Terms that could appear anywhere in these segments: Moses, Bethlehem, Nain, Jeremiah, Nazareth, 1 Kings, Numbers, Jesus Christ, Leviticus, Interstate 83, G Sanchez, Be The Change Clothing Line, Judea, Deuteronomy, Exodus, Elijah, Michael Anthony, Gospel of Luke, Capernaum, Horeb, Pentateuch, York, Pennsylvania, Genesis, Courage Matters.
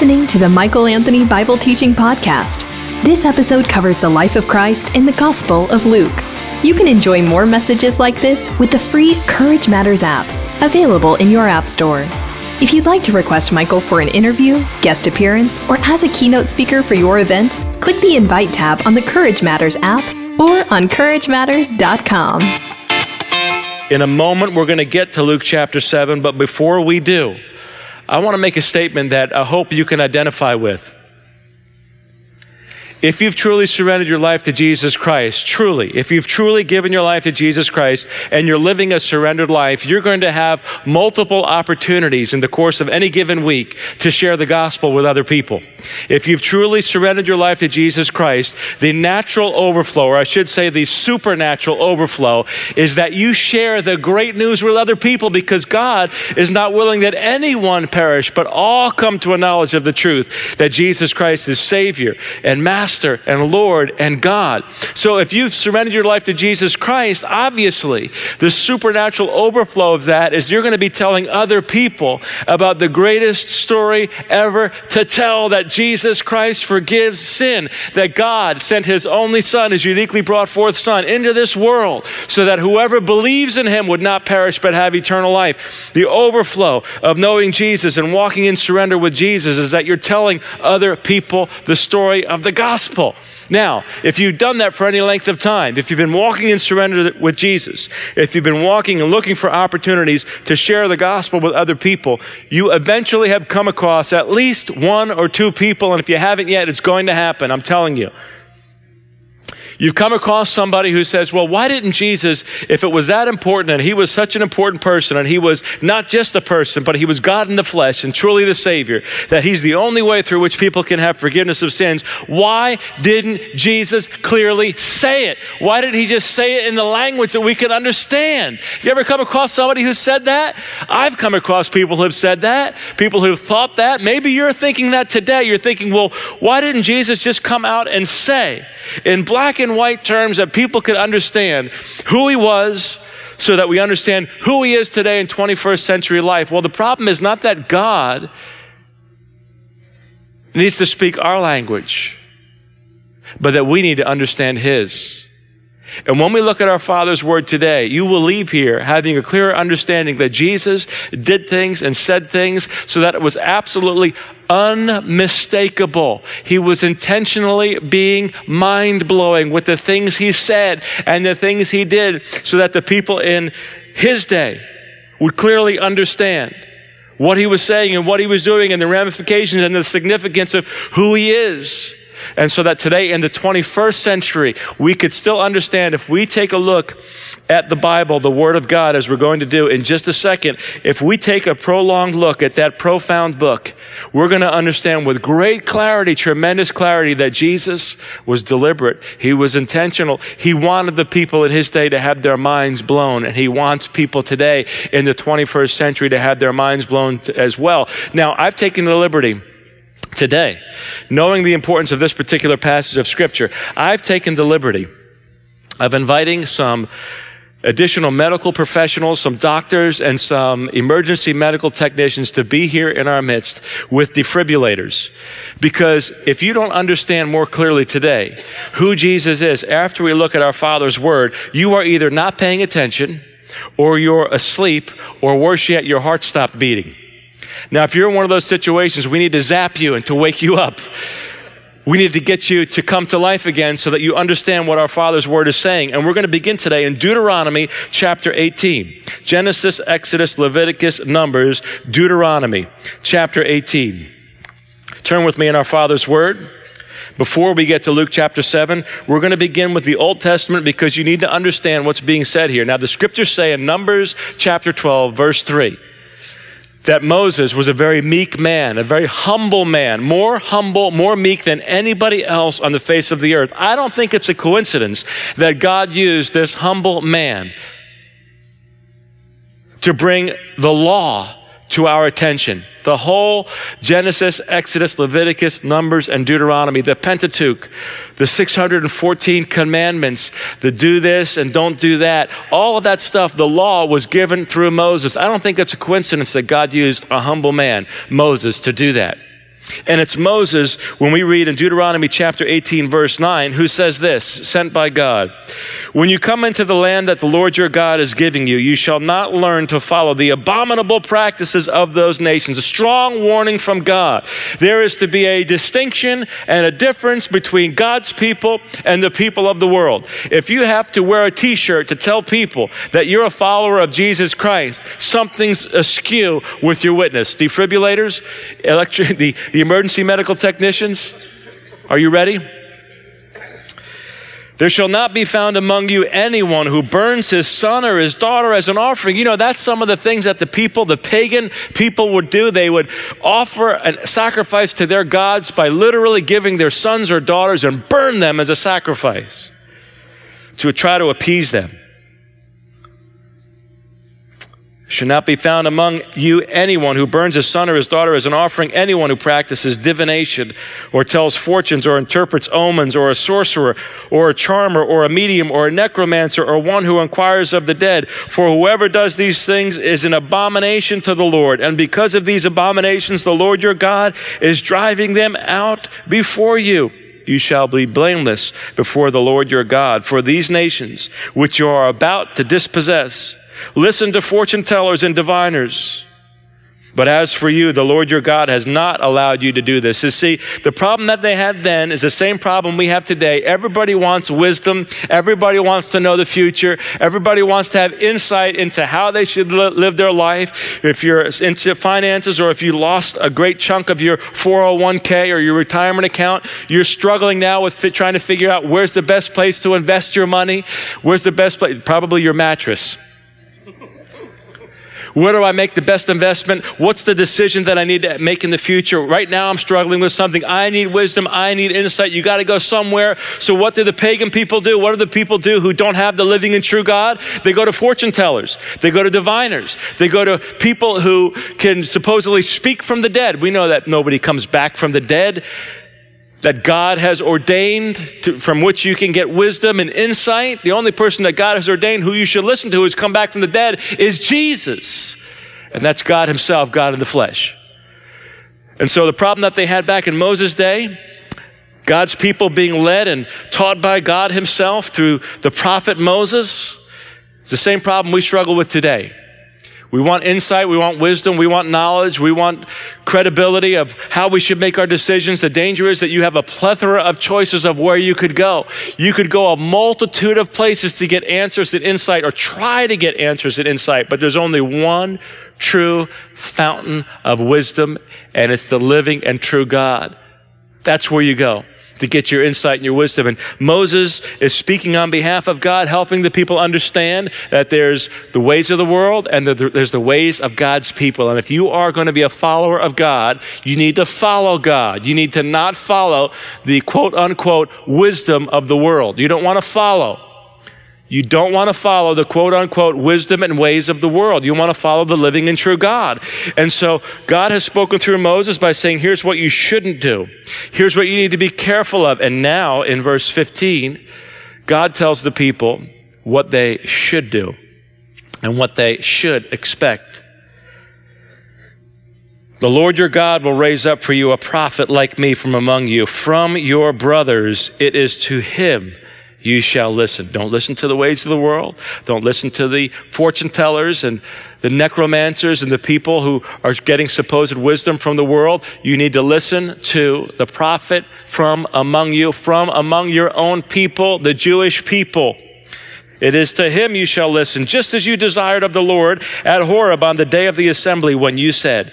listening to the Michael Anthony Bible Teaching Podcast. This episode covers the life of Christ in the Gospel of Luke. You can enjoy more messages like this with the free Courage Matters app, available in your app store. If you'd like to request Michael for an interview, guest appearance, or as a keynote speaker for your event, click the Invite tab on the Courage Matters app or on CourageMatters.com. In a moment, we're going to get to Luke chapter 7, but before we do, I want to make a statement that I hope you can identify with. If you've truly surrendered your life to Jesus Christ, if you've truly given your life to Jesus Christ and you're living a surrendered life, you're going to have multiple opportunities in the course of any given week to share the gospel with other people. If you've truly surrendered your life to Jesus Christ, the natural overflow, or I should say the supernatural overflow, is that you share the great news with other people, because God is not willing that anyone perish, but all come to a knowledge of the truth that Jesus Christ is Savior and Master and Lord and God. So if you've surrendered your life to Jesus Christ, obviously the supernatural overflow of that is you're going to be telling other people about the greatest story ever to tell, that Jesus Christ forgives sin, that God sent his only son, his uniquely brought forth son, into this world so that whoever believes in him would not perish but have eternal life. The overflow of knowing Jesus and walking in surrender with Jesus is that you're telling other people the story of the gospel. Now, if you've done that for any length of time, if you've been walking in surrender with Jesus, if you've been walking and looking for opportunities to share the gospel with other people, you eventually have come across at least one or two people, and if you haven't yet, it's going to happen, I'm telling you. You've come across somebody who says, well, why didn't Jesus, if it was that important and he was such an important person and he was not just a person, but he was God in the flesh and truly the Savior, that he's the only way through which people can have forgiveness of sins, why didn't Jesus clearly say it? Why didn't he just say it in the language that we can understand? You ever come across somebody who said that? I've come across people who have said that, people who have thought that. Maybe you're thinking that today. You're thinking, well, why didn't Jesus just come out and say in black and white terms that people could understand who he was, so that we understand who he is today in 21st century life? Well, the problem is not that God needs to speak our language, but that we need to understand his. And when we look at our Father's Word today, you will leave here having a clearer understanding that Jesus did things and said things so that it was absolutely unmistakable. He was intentionally being mind-blowing with the things he said and the things he did so that the people in his day would clearly understand what he was saying and what he was doing and the ramifications and the significance of who he is. And so that today in the 21st century, we could still understand, if we take a look at the Bible, the Word of God, as we're going to do in just a second, if we take a prolonged look at that profound book, we're going to understand with great clarity, tremendous clarity, that Jesus was deliberate. He was intentional. He wanted the people in his day to have their minds blown, and he wants people today in the 21st century to have their minds blown as well. Now, I've taken the liberty today, knowing the importance of this particular passage of Scripture, I've taken the liberty of inviting some additional medical professionals, some doctors, and some emergency medical technicians to be here in our midst with defibrillators. Because if you don't understand more clearly today who Jesus is after we look at our Father's Word, you are either not paying attention, or you're asleep, or worse yet, your heart stopped beating. Now, if you're in one of those situations, we need to zap you and to wake you up. We need to get you to come to life again so that you understand what our Father's Word is saying. And we're going to begin today in Deuteronomy chapter 18. Genesis, Exodus, Leviticus, Numbers, Deuteronomy chapter 18. Turn with me in our Father's Word. Before we get to Luke chapter 7, we're going to begin with the Old Testament, because you need to understand what's being said here. Now, the Scriptures say in Numbers chapter 12, verse 3, that Moses was a very meek man, a very humble man, more humble, more meek than anybody else on the face of the earth. I don't think it's a coincidence that God used this humble man to bring the law to our attention. The whole Genesis, Exodus, Leviticus, Numbers, and Deuteronomy, the Pentateuch, the 614 commandments, the do this and don't do that, all of that stuff, the law was given through Moses. I don't think it's a coincidence that God used a humble man, Moses, to do that. And it's Moses, when we read in Deuteronomy chapter 18, verse 9, who says this, sent by God, "When you come into the land that the Lord your God is giving you, you shall not learn to follow the abominable practices of those nations." A strong warning from God. There is to be a distinction and a difference between God's people and the people of the world. If you have to wear a t-shirt to tell people that you're a follower of Jesus Christ, something's askew with your witness. Defibrillators, the emergency medical technicians, are you ready? "There shall not be found among you anyone who burns his son or his daughter as an offering." You know, that's some of the things that the pagan people would do. They would offer a sacrifice to their gods by literally giving their sons or daughters and burn them as a sacrifice to try to appease them. "Should not be found among you anyone who burns his son or his daughter as an offering, anyone who practices divination or tells fortunes or interprets omens or a sorcerer or a charmer or a medium or a necromancer or one who inquires of the dead. For whoever does these things is an abomination to the Lord. And because of these abominations, the Lord your God is driving them out before you. You shall be blameless before the Lord your God. For these nations which you are about to dispossess, listen to fortune tellers and diviners. But as for you, the Lord your God has not allowed you to do this." You see, the problem that they had then is the same problem we have today. Everybody wants wisdom. Everybody wants to know the future. Everybody wants to have insight into how they should live their life. If you're into finances or if you lost a great chunk of your 401k or your retirement account, you're struggling now with trying to figure out where's the best place to invest your money. Where's the best place? Probably your mattress. Where do I make the best investment? What's the decision that I need to make in the future? Right now, I'm struggling with something. I need wisdom. I need insight. You got to go somewhere. So what do the pagan people do? What do the people do who don't have the living and true God? They go to fortune tellers. They go to diviners. They go to people who can supposedly speak from the dead. We know that nobody comes back from the dead, that God has ordained from which you can get wisdom and insight. The only person that God has ordained who you should listen to who has come back from the dead is Jesus. And that's God himself, God in the flesh. And so the problem that they had back in Moses' day, God's people being led and taught by God himself through the prophet Moses, it's the same problem we struggle with today. We want insight, we want wisdom, we want knowledge, we want credibility of how we should make our decisions. The danger is that you have a plethora of choices of where you could go. You could go a multitude of places to get answers and insight or try to get answers and insight, but there's only one true fountain of wisdom, and it's the living and true God. That's where you go to get your insight and your wisdom. And Moses is speaking on behalf of God, helping the people understand that there's the ways of the world and that there's the ways of God's people. And if you are going to be a follower of God, you need to follow God. You need to not follow the quote unquote wisdom of the world. You don't want to follow. You don't want to follow the quote unquote wisdom and ways of the world. You want to follow the living and true God. And so God has spoken through Moses by saying, here's what you shouldn't do. Here's what you need to be careful of. And now in verse 15, God tells the people what they should do and what they should expect. "The Lord your God will raise up for you a prophet like me from among you, from your brothers. It is to him you shall listen." Don't listen to the ways of the world. Don't listen to the fortune tellers and the necromancers and the people who are getting supposed wisdom from the world. You need to listen to the prophet from among you, from among your own people, the Jewish people. "It is to him you shall listen, just as you desired of the Lord at Horeb on the day of the assembly when you said,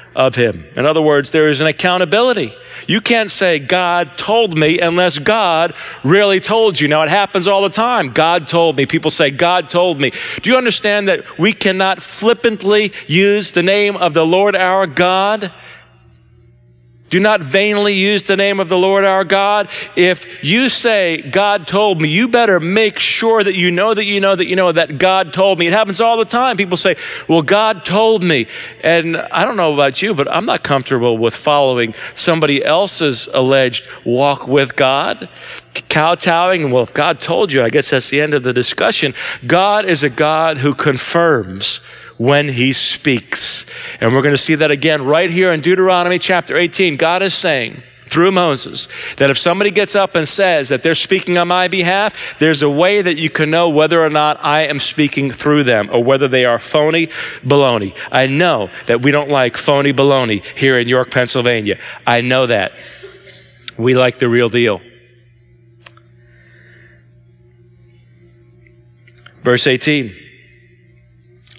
of him.'" In other words, there is an accountability. You can't say, "God told me," unless God really told you. Now, it happens all the time. God told me. People say, "God told me." Do you understand that we cannot flippantly use the name of the Lord our God Do not vainly use the name of the Lord our God. If you say, God told me, you better make sure that you know that God told me. It happens all the time. People say, well, God told me. And I don't know about you, but I'm not comfortable with following somebody else's alleged walk with God. Kowtowing, well, if God told you, I guess that's the end of the discussion. God is a God who confirms when he speaks. And we're going to see that again right here in Deuteronomy chapter 18. God is saying through Moses that if somebody gets up and says that they're speaking on my behalf, there's a way that you can know whether or not I am speaking through them or whether they are phony baloney. I know that we don't like phony baloney here in York, Pennsylvania. I know that. We like the real deal. Verse 18,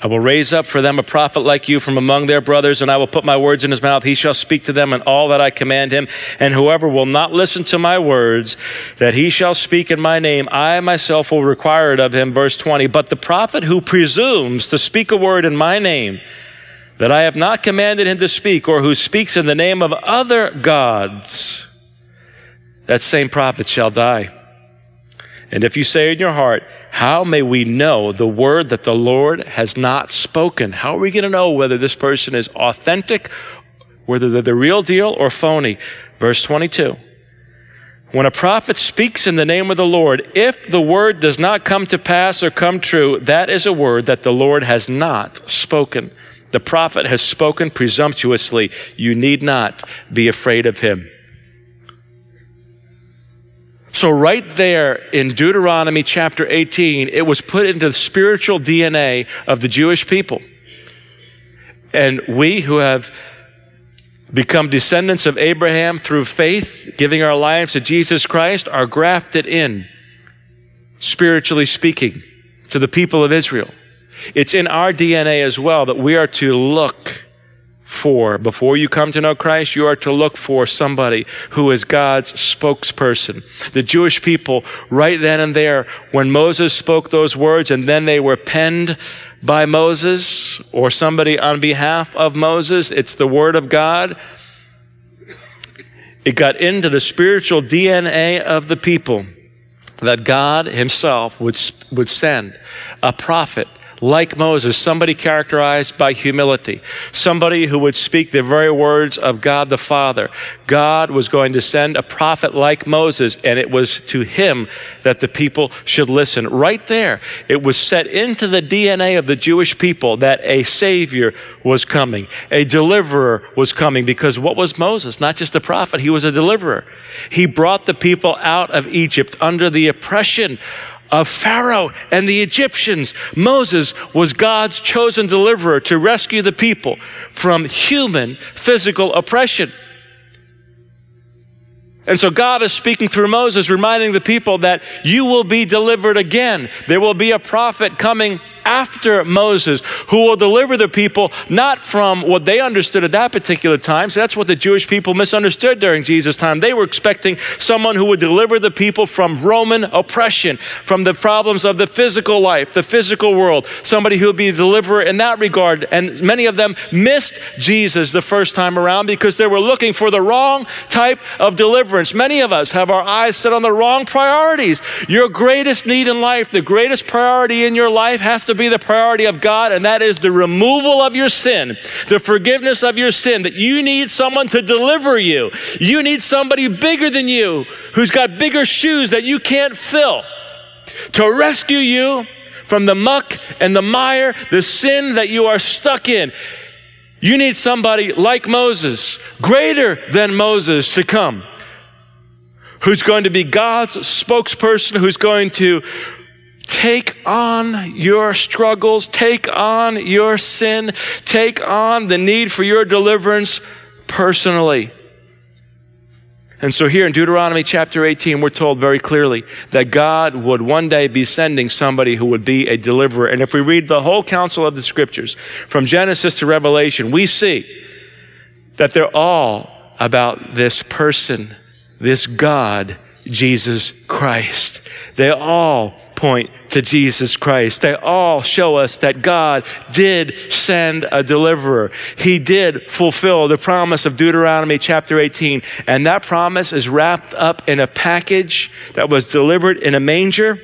I will raise up for them a prophet like you from among their brothers, and I will put my words in his mouth. He shall speak to them in all that I command him. And whoever will not listen to my words, that he shall speak in my name, I myself will require it of him. Verse 20, but the prophet who presumes to speak a word in my name, that I have not commanded him to speak, or who speaks in the name of other gods, that same prophet shall die. And if you say in your heart, how may we know the word that the Lord has not spoken? How are we going to know whether this person is authentic, whether they're the real deal or phony? Verse 22, when a prophet speaks in the name of the Lord, if the word does not come to pass or come true, that is a word that the Lord has not spoken. The prophet has spoken presumptuously. You need not be afraid of him. So right there in Deuteronomy chapter 18, it was put into the spiritual DNA of the Jewish people. And we who have become descendants of Abraham through faith, giving our lives to Jesus Christ, are grafted in, spiritually speaking, to the people of Israel. It's in our DNA as well that we are to look for, before you come to know Christ, you are to look for somebody who is God's spokesperson. The Jewish people, right then and there, when Moses spoke those words and then they were penned by Moses or somebody on behalf of Moses, it's the word of God. It got into the spiritual DNA of the people that God himself would send a prophet like Moses, somebody characterized by humility, somebody who would speak the very words of God the Father. God was going to send a prophet like Moses, and it was to him that the people should listen. Right there, it was set into the DNA of the Jewish people that a Savior was coming, a deliverer was coming, because what was Moses? Not just a prophet, he was a deliverer. He brought the people out of Egypt under the oppression of Pharaoh and the Egyptians. Moses was God's chosen deliverer to rescue the people from human physical oppression. And so God is speaking through Moses, reminding the people that you will be delivered again. There will be a prophet coming after Moses who will deliver the people not from what they understood at that particular time. So that's what the Jewish people misunderstood during Jesus' time. They were expecting someone who would deliver the people from Roman oppression, from the problems of the physical life, the physical world, somebody who would be a deliverer in that regard. And many of them missed Jesus the first time around because they were looking for the wrong type of deliverance. Many of us have our eyes set on the wrong priorities. Your greatest need in life, the greatest priority in your life has to be the priority of God, and that is the removal of your sin, the forgiveness of your sin, that you need someone to deliver you. You need somebody bigger than you who's got bigger shoes that you can't fill to rescue you from the muck and the mire, the sin that you are stuck in. You need somebody like Moses, greater than Moses to come, who's going to be God's spokesperson, who's going to take on your struggles, take on your sin, take on the need for your deliverance personally. And so here in Deuteronomy chapter 18, we're told very clearly that God would one day be sending somebody who would be a deliverer. And if we read the whole counsel of the scriptures, from Genesis to Revelation, we see that they're all about this person, this God Jesus Christ. They all point to Jesus Christ. They all show us that God did send a deliverer. He did fulfill the promise of Deuteronomy chapter 18. And that promise is wrapped up in a package that was delivered in a manger,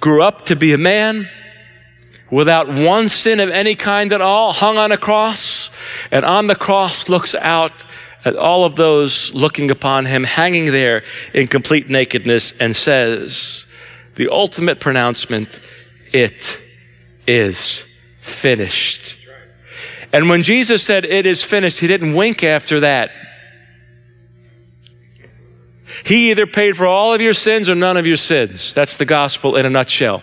grew up to be a man, without one sin of any kind at all, hung on a cross, and on the cross looks out at all of those looking upon him, hanging there in complete nakedness, and says, the ultimate pronouncement, it is finished. And when Jesus said, it is finished, he didn't wink after that. He either paid for all of your sins or none of your sins. That's the gospel in a nutshell.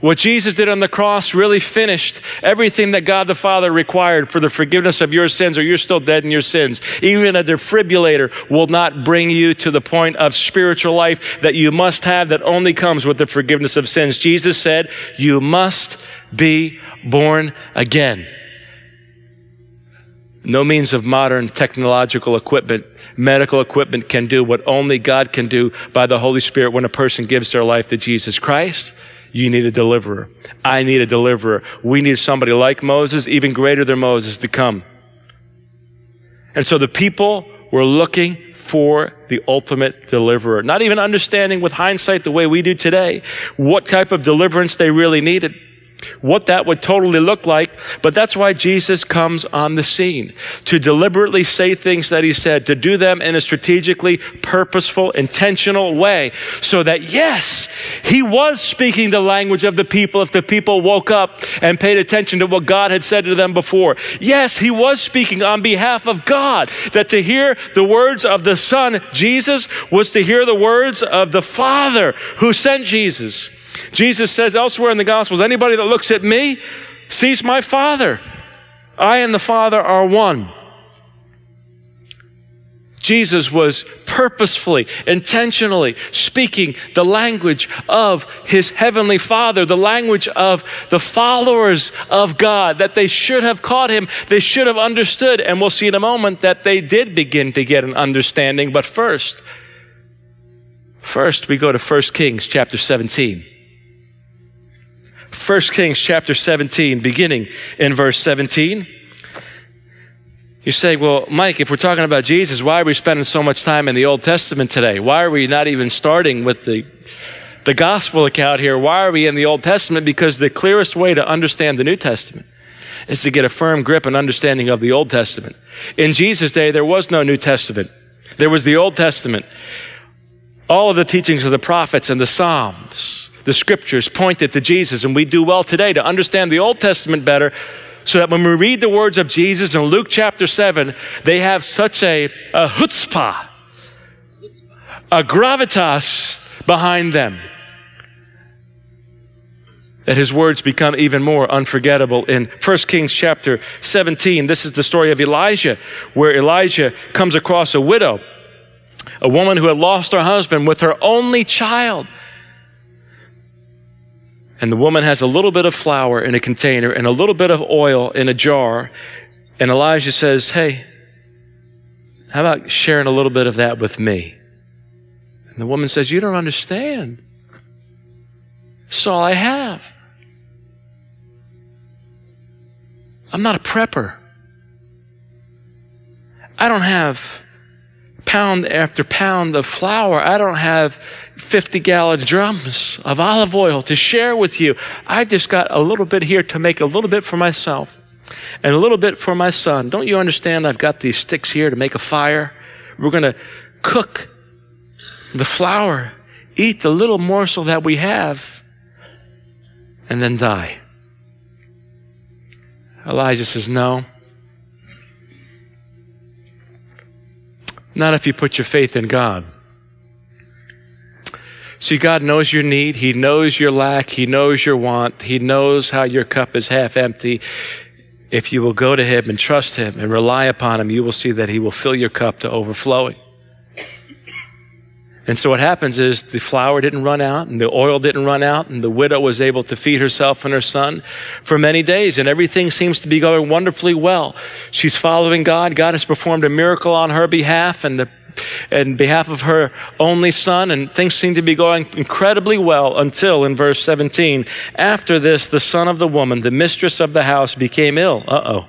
What Jesus did on the cross really finished everything that God the Father required for the forgiveness of your sins, or you're still dead in your sins. Even a defibrillator will not bring you to the point of spiritual life that you must have, that only comes with the forgiveness of sins. Jesus said, you must be born again. No means of modern technological equipment, medical equipment, can do what only God can do by the Holy Spirit when a person gives their life to Jesus Christ. You need a deliverer. I need a deliverer. We need somebody like Moses, even greater than Moses, to come. And so the people were looking for the ultimate deliverer, not even understanding with hindsight the way we do today what type of deliverance they really needed, what that would totally look like. But that's why Jesus comes on the scene, to deliberately say things that he said, to do them in a strategically purposeful, intentional way, so that yes, he was speaking the language of the people if the people woke up and paid attention to what God had said to them before. Yes, he was speaking on behalf of God, that to hear the words of the Son, Jesus, was to hear the words of the Father who sent Jesus. Jesus says elsewhere in the Gospels, anybody that looks at me sees my Father. I and the Father are one. Jesus was purposefully, intentionally speaking the language of his heavenly Father, the language of the followers of God, that they should have caught him, they should have understood. And we'll see in a moment that they did begin to get an understanding. But first, we go to 1 Kings chapter 17. 1 Kings chapter 17, beginning in verse 17. You say, well, Mike, if we're talking about Jesus, why are we spending so much time in the Old Testament today? Why are we not even starting with the gospel account here? Why are we in the Old Testament? Because the clearest way to understand the New Testament is to get a firm grip and understanding of the Old Testament. In Jesus' day, there was no New Testament. There was the Old Testament. All of the teachings of the prophets and the Psalms, the scriptures, pointed to Jesus, and we do well today to understand the Old Testament better, so that when we read the words of Jesus in Luke chapter 7, they have such a chutzpah, a gravitas behind them, that his words become even more unforgettable. In 1 Kings chapter 17, this is the story of Elijah, where Elijah comes across a widow, a woman who had lost her husband with her only child. And the woman has a little bit of flour in a container and a little bit of oil in a jar. And Elijah says, hey, how about sharing a little bit of that with me? And the woman says, you don't understand. It's all I have. I'm not a prepper. I don't have pound after pound of flour. I don't have 50-gallon drums of olive oil to share with you. I've just got a little bit here to make a little bit for myself and a little bit for my son. Don't you understand? I've got these sticks here to make a fire. We're going to cook the flour, eat the little morsel that we have, and then die. Elijah says, no. Not if you put your faith in God. See, God knows your need. He knows your lack. He knows your want. He knows how your cup is half empty. If you will go to him and trust him and rely upon him, you will see that he will fill your cup to overflowing. And so what happens is the flour didn't run out and the oil didn't run out and the widow was able to feed herself and her son for many days, and everything seems to be going wonderfully well. She's following God. God has performed a miracle on her behalf and on behalf of her only son, and things seem to be going incredibly well until in verse 17, after this, the son of the woman, the mistress of the house, became ill. Uh-oh.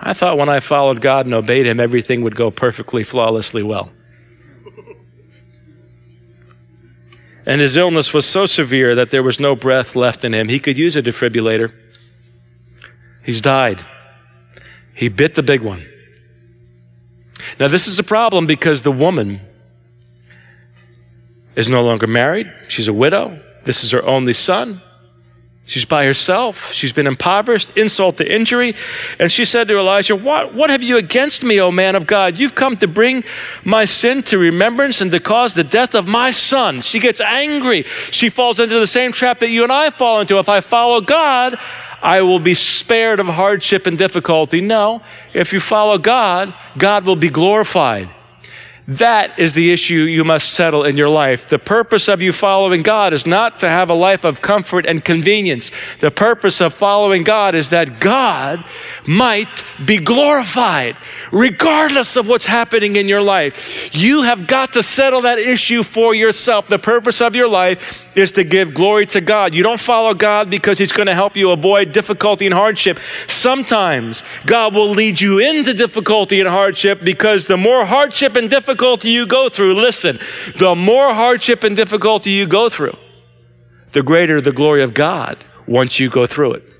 I thought when I followed God and obeyed him, everything would go perfectly, flawlessly well. And his illness was so severe that there was no breath left in him. He could use a defibrillator. He's died. He bit the big one. Now, this is a problem because the woman is no longer married. She's a widow. This is her only son. She's by herself. She's been impoverished, insult to injury. And she said to Elijah, what have you against me, O man of God? You've come to bring my sin to remembrance and to cause the death of my son. She gets angry. She falls into the same trap that you and I fall into. If I follow God, I will be spared of hardship and difficulty. No, if you follow God, God will be glorified. That is the issue you must settle in your life. The purpose of you following God is not to have a life of comfort and convenience. The purpose of following God is that God might be glorified, regardless of what's happening in your life. You have got to settle that issue for yourself. The purpose of your life is to give glory to God. You don't follow God because he's going to help you avoid difficulty and hardship. Sometimes God will lead you into difficulty and hardship, because the more hardship and difficulty you go through, listen, the more hardship and difficulty you go through, the greater the glory of God once you go through it.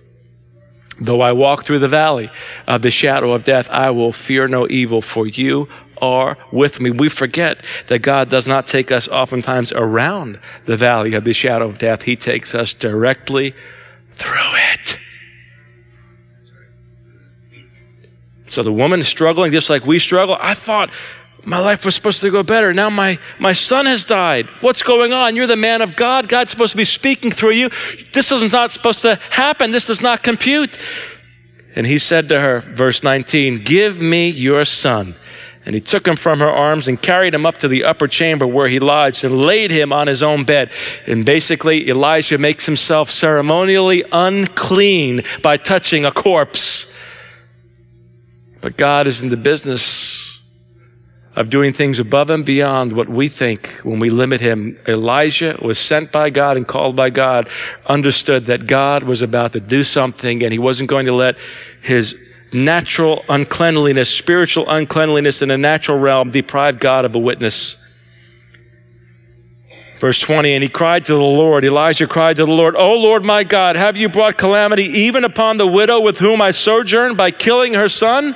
Though I walk through the valley of the shadow of death, I will fear no evil, for you are with me. We forget that God does not take us oftentimes around the valley of the shadow of death. He takes us directly through it. So the woman is struggling just like we struggle. I thought my life was supposed to go better. Now my son has died. What's going on? You're the man of God. God's supposed to be speaking through you. This is not supposed to happen. This does not compute. And he said to her, verse 19, give me your son. And he took him from her arms and carried him up to the upper chamber where he lodged and laid him on his own bed. And basically, Elijah makes himself ceremonially unclean by touching a corpse. But God is in the business of doing things above and beyond what we think when we limit him. Elijah was sent by God and called by God, understood that God was about to do something, and he wasn't going to let his natural uncleanliness, spiritual uncleanliness in the natural realm deprive God of a witness. Verse 20, and he cried to the Lord, Elijah cried to the Lord, O Lord my God, have you brought calamity even upon the widow with whom I sojourned by killing her son?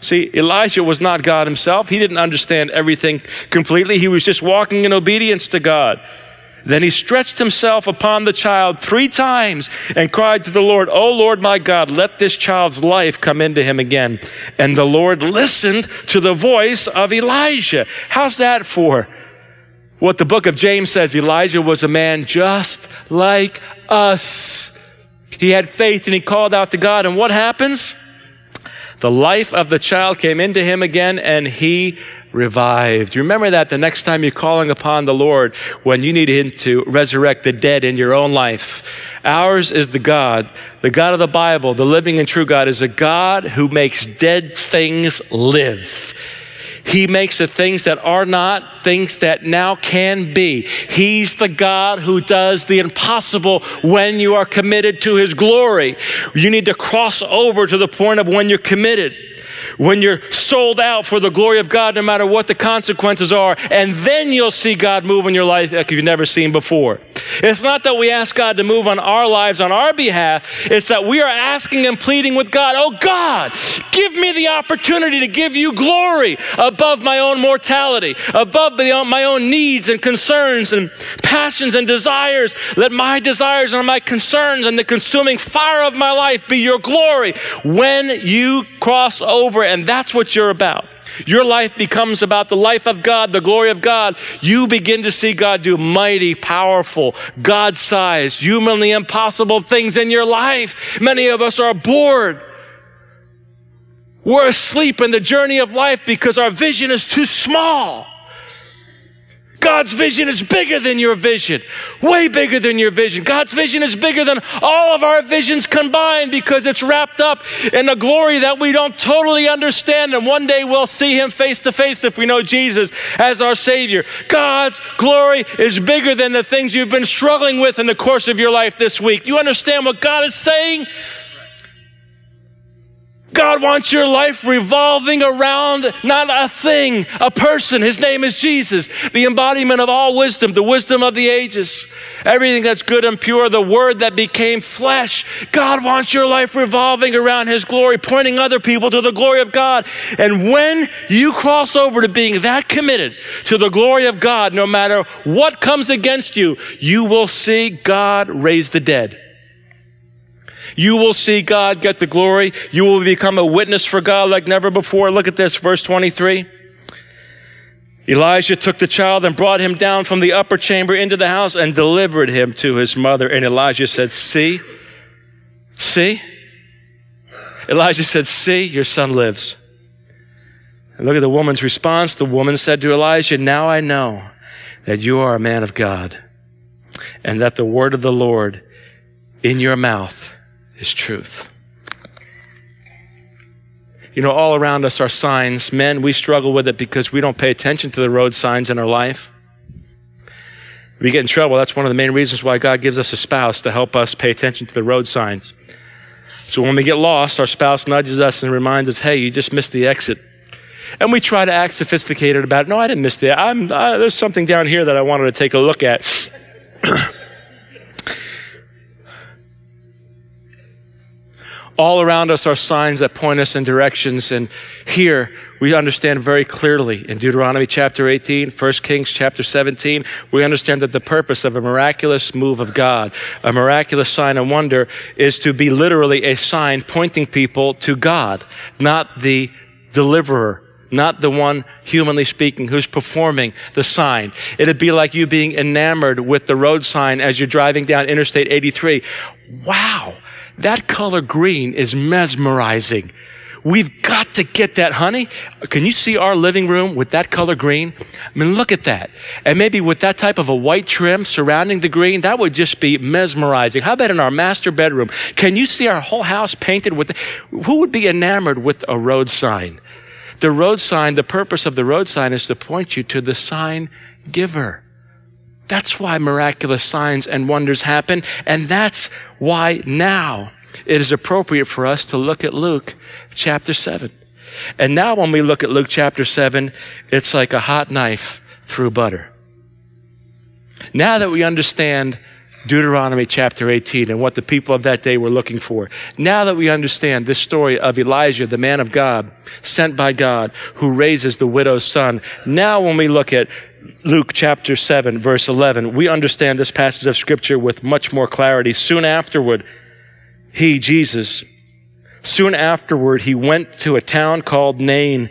See, Elijah was not God himself. He didn't understand everything completely. He was just walking in obedience to God. Then he stretched himself upon the child 3 times and cried to the Lord, O Lord my God, let this child's life come into him again. And the Lord listened to the voice of Elijah. How's that for? What the book of James says, Elijah was a man just like us. He had faith and he called out to God. And what happens? The life of the child came into him again, and he revived. You remember that the next time you're calling upon the Lord when you need him to resurrect the dead in your own life. Ours is the God of the Bible, the living and true God, is a God who makes dead things live. He makes the things that are not things that now can be. He's the God who does the impossible when you are committed to his glory. You need to cross over to the point of when you're committed, when you're sold out for the glory of God, no matter what the consequences are, and then you'll see God move in your life like you've never seen before. It's not that we ask God to move on our lives on our behalf. It's that we are asking and pleading with God, oh God, give me the opportunity to give you glory above my own mortality, above my own needs and concerns and passions and desires. Let my desires and my concerns and the consuming fire of my life be your glory. When you cross over, and that's what you're about. Your life becomes about the life of God, the glory of God. You begin to see God do mighty, powerful, God-sized, humanly impossible things in your life. Many of us are bored. We're asleep in the journey of life because our vision is too small. God's vision is bigger than your vision, way bigger than your vision. God's vision is bigger than all of our visions combined because it's wrapped up in a glory that we don't totally understand. And one day we'll see him face to face if we know Jesus as our Savior. God's glory is bigger than the things you've been struggling with in the course of your life this week. You understand what God is saying? God wants your life revolving around not a thing, a person. His name is Jesus, the embodiment of all wisdom, the wisdom of the ages, everything that's good and pure, the word that became flesh. God wants your life revolving around his glory, pointing other people to the glory of God. And when you cross over to being that committed to the glory of God, no matter what comes against you, you will see God raise the dead. You will see God get the glory. You will become a witness for God like never before. Look at this, verse 23. Elijah took the child and brought him down from the upper chamber into the house and delivered him to his mother. And Elijah said, see? Elijah said, see, your son lives. And look at the woman's response. The woman said to Elijah, now I know that you are a man of God and that the word of the Lord in your mouth is truth. You know, all around us are signs. Men, we struggle with it because we don't pay attention to the road signs in our life. We get in trouble. That's one of the main reasons why God gives us a spouse, to help us pay attention to the road signs. So when we get lost, our spouse nudges us and reminds us, hey, you just missed the exit. And we try to act sophisticated about it. No, I didn't miss the exit. There's something down here that I wanted to take a look at. All around us are signs that point us in directions. And here we understand very clearly in Deuteronomy chapter 18, 1 Kings chapter 17, we understand that the purpose of a miraculous move of God, a miraculous sign and wonder, is to be literally a sign pointing people to God, not the deliverer, not the one, humanly speaking, who's performing the sign. It'd be like you being enamored with the road sign as you're driving down Interstate 83. Wow. That color green is mesmerizing. We've got to get that, honey. Can you see our living room with that color green? I mean, look at that. And maybe with that type of a white trim surrounding the green, that would just be mesmerizing. How about in our master bedroom? Can you see our whole house painted with? Who would be enamored with a road sign? The road sign, the purpose of the road sign is to point you to the sign giver. That's why miraculous signs and wonders happen. And that's why now it is appropriate for us to look at Luke chapter 7. And now when we look at Luke chapter 7, it's like a hot knife through butter. Now that we understand Deuteronomy chapter 18 and what the people of that day were looking for. Now that we understand this story of Elijah, the man of God, sent by God, who raises the widow's son. Now when we look at Luke chapter 7, verse 11, we understand this passage of scripture with much more clarity. Soon afterward, he went to a town called Nain,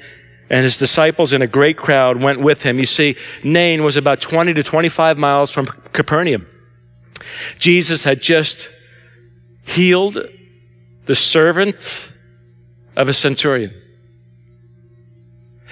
and his disciples in a great crowd went with him. You see, Nain was about 20 to 25 miles from Capernaum. Jesus had just healed the servant of a centurion.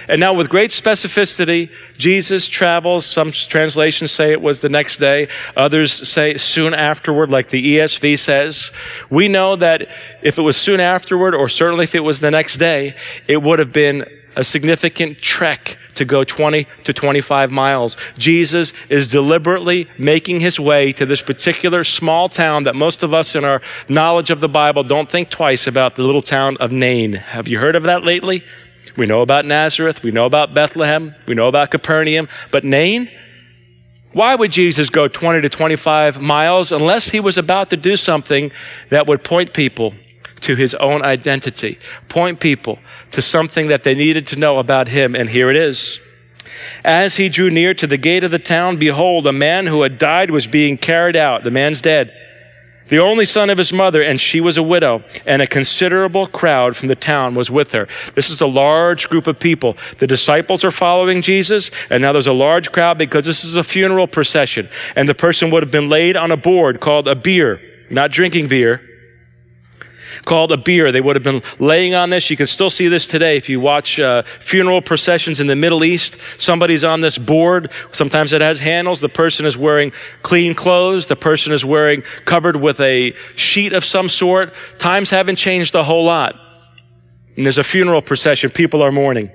And now with great specificity, Jesus travels. Some translations say it was the next day. Others say soon afterward, like the ESV says. We know that if it was soon afterward, or certainly if it was the next day, it would have been a significant trek to go 20 to 25 miles. Jesus is deliberately making his way to this particular small town that most of us in our knowledge of the Bible don't think twice about, the little town of Nain. Have you heard of that lately? We know about Nazareth. We know about Bethlehem. We know about Capernaum. But Nain? Why would Jesus go 20 to 25 miles unless he was about to do something that would point people to his own identity, point people to something that they needed to know about him? And here it is. As he drew near to the gate of the town, behold, a man who had died was being carried out. The man's dead, the only son of his mother, and she was a widow, and a considerable crowd from the town was with her. This is a large group of people. The disciples are following Jesus, and now there's a large crowd because this is a funeral procession, and the person would have been laid on a board called a bier, not drinking beer, called a bier. They would have been laying on this. You can still see this today. If you watch funeral processions in the Middle East, somebody's on this board. Sometimes it has handles. The person is wearing clean clothes. The person is wearing covered with a sheet of some sort. Times haven't changed a whole lot. And there's a funeral procession. People are mourning.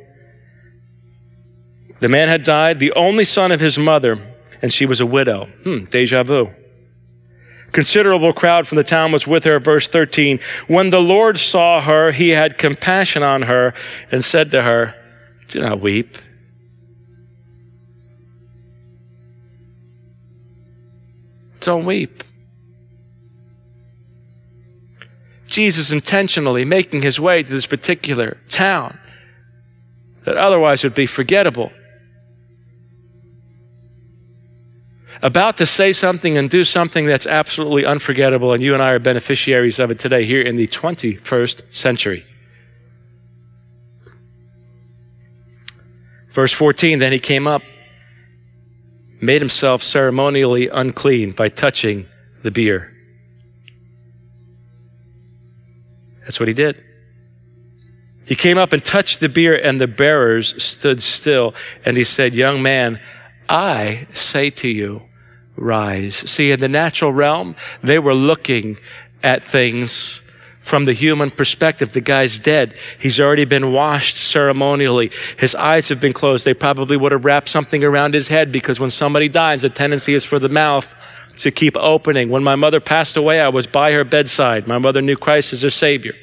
The man had died, the only son of his mother, and she was a widow. Deja vu. Considerable crowd from the town was with her. Verse 13, when the Lord saw her, he had compassion on her and said to her, do not weep. Don't weep. Jesus intentionally making his way to this particular town that otherwise would be forgettable. About to say something and do something that's absolutely unforgettable, and you and I are beneficiaries of it today here in the 21st century. Verse 14, then he came up, made himself ceremonially unclean by touching the bier. That's what he did. He came up and touched the bier, and the bearers stood still, and he said, young man, I say to you, rise. See, in the natural realm, they were looking at things from the human perspective. The guy's dead. He's already been washed ceremonially. His eyes have been closed. They probably would have wrapped something around his head, because when somebody dies, the tendency is for the mouth to keep opening. When my mother passed away, I was by her bedside. My mother knew Christ as her Savior.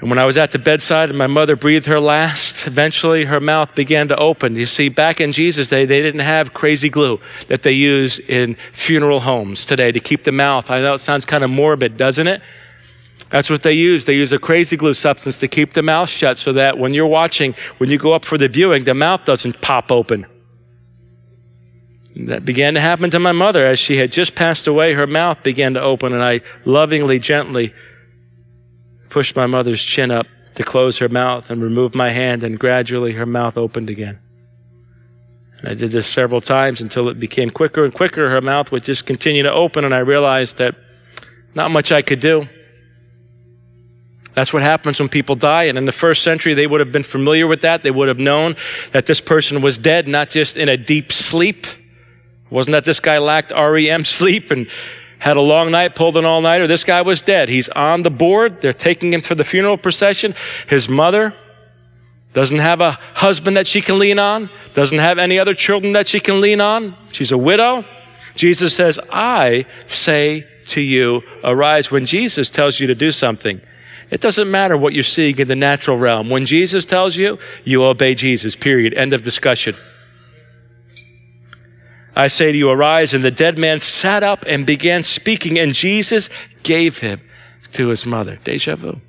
And when I was at the bedside and my mother breathed her last, eventually her mouth began to open. You see, back in Jesus' day, they didn't have crazy glue that they use in funeral homes today to keep the mouth. I know it sounds kind of morbid, doesn't it? That's what they use. They use a crazy glue substance to keep the mouth shut so that when you're watching, when you go up for the viewing, the mouth doesn't pop open. That began to happen to my mother. As she had just passed away, her mouth began to open, and I lovingly, gently pushed my mother's chin up to close her mouth and removed my hand, and gradually her mouth opened again. And I did this several times until it became quicker and quicker. Her mouth would just continue to open, and I realized that not much I could do. That's what happens when people die. And in the first century, they would have been familiar with that. They would have known that this person was dead, not just in a deep sleep. It wasn't that this guy lacked REM sleep and had a long night, pulled an all-nighter. This guy was dead. He's on the board. They're taking him for the funeral procession. His mother doesn't have a husband that she can lean on, doesn't have any other children that she can lean on. She's a widow. Jesus says, I say to you, arise. When Jesus tells you to do something, it doesn't matter what you're seeing in the natural realm. When Jesus tells you, you obey Jesus, period. End of discussion. I say to you, arise. And the dead man sat up and began speaking, and Jesus gave him to his mother. Deja vu.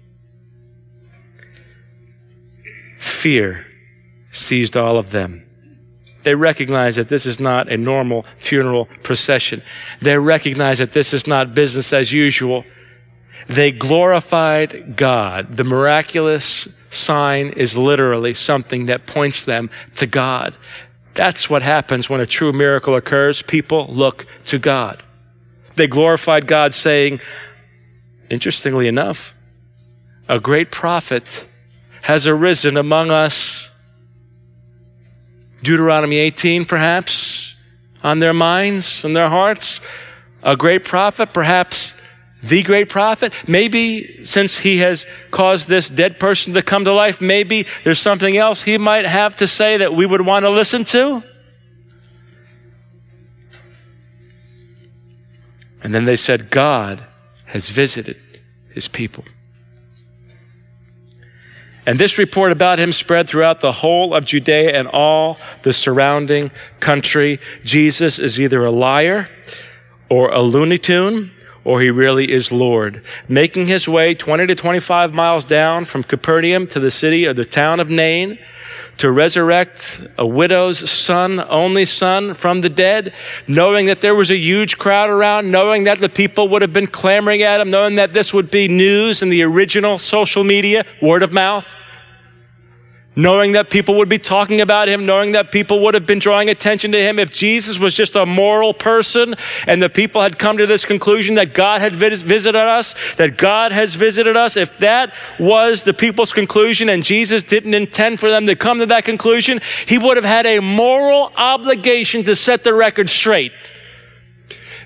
Fear seized all of them. They recognize that this is not a normal funeral procession. They recognize that this is not business as usual. They glorified God. The miraculous sign is literally something that points them to God. That's what happens when a true miracle occurs. People look to God. They glorified God, saying, interestingly enough, a great prophet has arisen among us. Deuteronomy 18, perhaps, on their minds, on their hearts. A great prophet, perhaps the great prophet. Maybe since he has caused this dead person to come to life, maybe there's something else he might have to say that we would want to listen to. And then they said, God has visited his people. And this report about him spread throughout the whole of Judea and all the surrounding country. Jesus is either a liar or a Looney Tune, or he really is Lord. Making his way 20 to 25 miles down from Capernaum to the city or the town of Nain to resurrect a widow's son, only son, from the dead, knowing that there was a huge crowd around, knowing that the people would have been clamoring at him, knowing that this would be news in the original social media, word of mouth. knowing that people would be talking about him, knowing that people would have been drawing attention to him. If Jesus was just a moral person and the people had come to this conclusion that God had visited us, that God has visited us, if that was the people's conclusion and Jesus didn't intend for them to come to that conclusion, he would have had a moral obligation to set the record straight.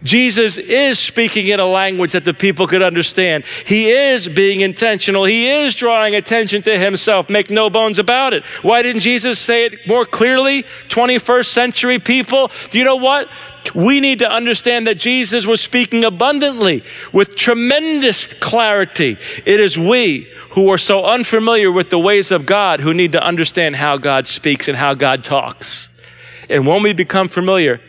Jesus is speaking in a language that the people could understand. He is being intentional. He is drawing attention to himself. Make no bones about it. Why didn't Jesus say it more clearly? 21st century people, do you know what? We need to understand that Jesus was speaking abundantly with tremendous clarity. It is we who are so unfamiliar with the ways of God who need to understand how God speaks and how God talks. And when we become familiar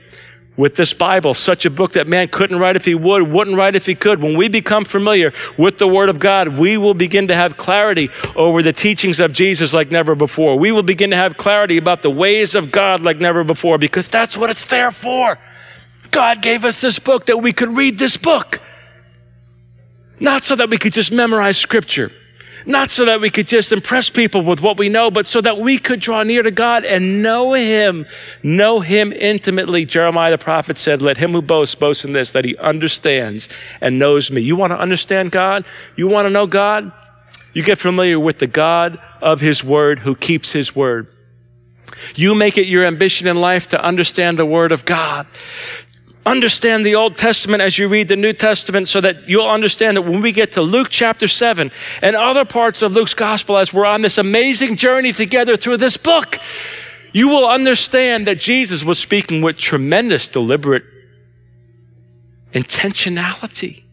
with this Bible, such a book that man couldn't write if he would, wouldn't write if he could. When we become familiar with the Word of God, we will begin to have clarity over the teachings of Jesus like never before. We will begin to have clarity about the ways of God like never before, because that's what it's there for. God gave us this book that we could read this book. Not so that we could just memorize Scripture. Not so that we could just impress people with what we know, but so that we could draw near to God and know him intimately. Jeremiah the prophet said, let him who boasts, boast in this, that he understands and knows me. You want to understand God? You want to know God? You get familiar with the God of his word who keeps his word. You make it your ambition in life to understand the word of God. Understand the Old Testament as you read the New Testament so that you'll understand that when we get to Luke chapter 7 and other parts of Luke's gospel as we're on this amazing journey together through this book, you will understand that Jesus was speaking with tremendous deliberate intentionality,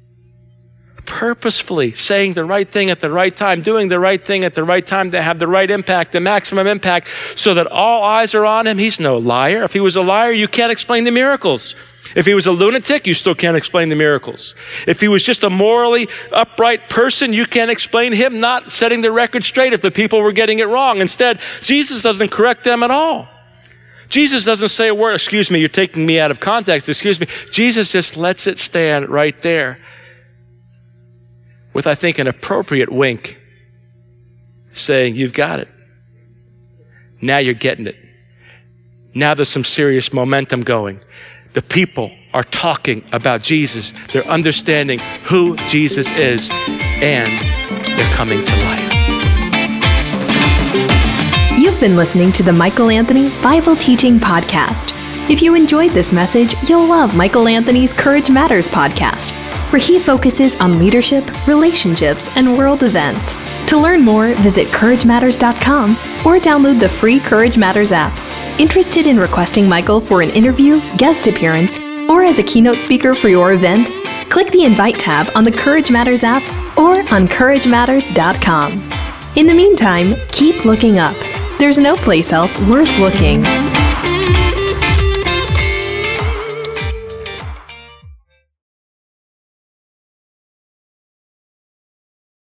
purposefully saying the right thing at the right time, doing the right thing at the right time to have the right impact, the maximum impact, so that all eyes are on him. He's no liar. If he was a liar, you can't explain the miracles. If he was a lunatic, you still can't explain the miracles. If he was just a morally upright person, you can't explain him not setting the record straight if the people were getting it wrong. Instead, Jesus doesn't correct them at all. Jesus doesn't say a word, excuse me, you're taking me out of context, excuse me. Jesus just lets it stand right there with, I think, an appropriate wink, saying, you've got it. Now you're getting it. Now there's some serious momentum going. The people are talking about Jesus. They're understanding who Jesus is, and they're coming to life. You've been listening to the Michael Anthony Bible Teaching Podcast. If you enjoyed this message, you'll love Michael Anthony's Courage Matters podcast, where he focuses on leadership, relationships, and world events. To learn more, visit CourageMatters.com or download the free Courage Matters app. Interested in requesting Michael for an interview, guest appearance, or as a keynote speaker for your event? Click the Invite tab on the Courage Matters app or on CourageMatters.com. In the meantime, keep looking up. There's no place else worth looking.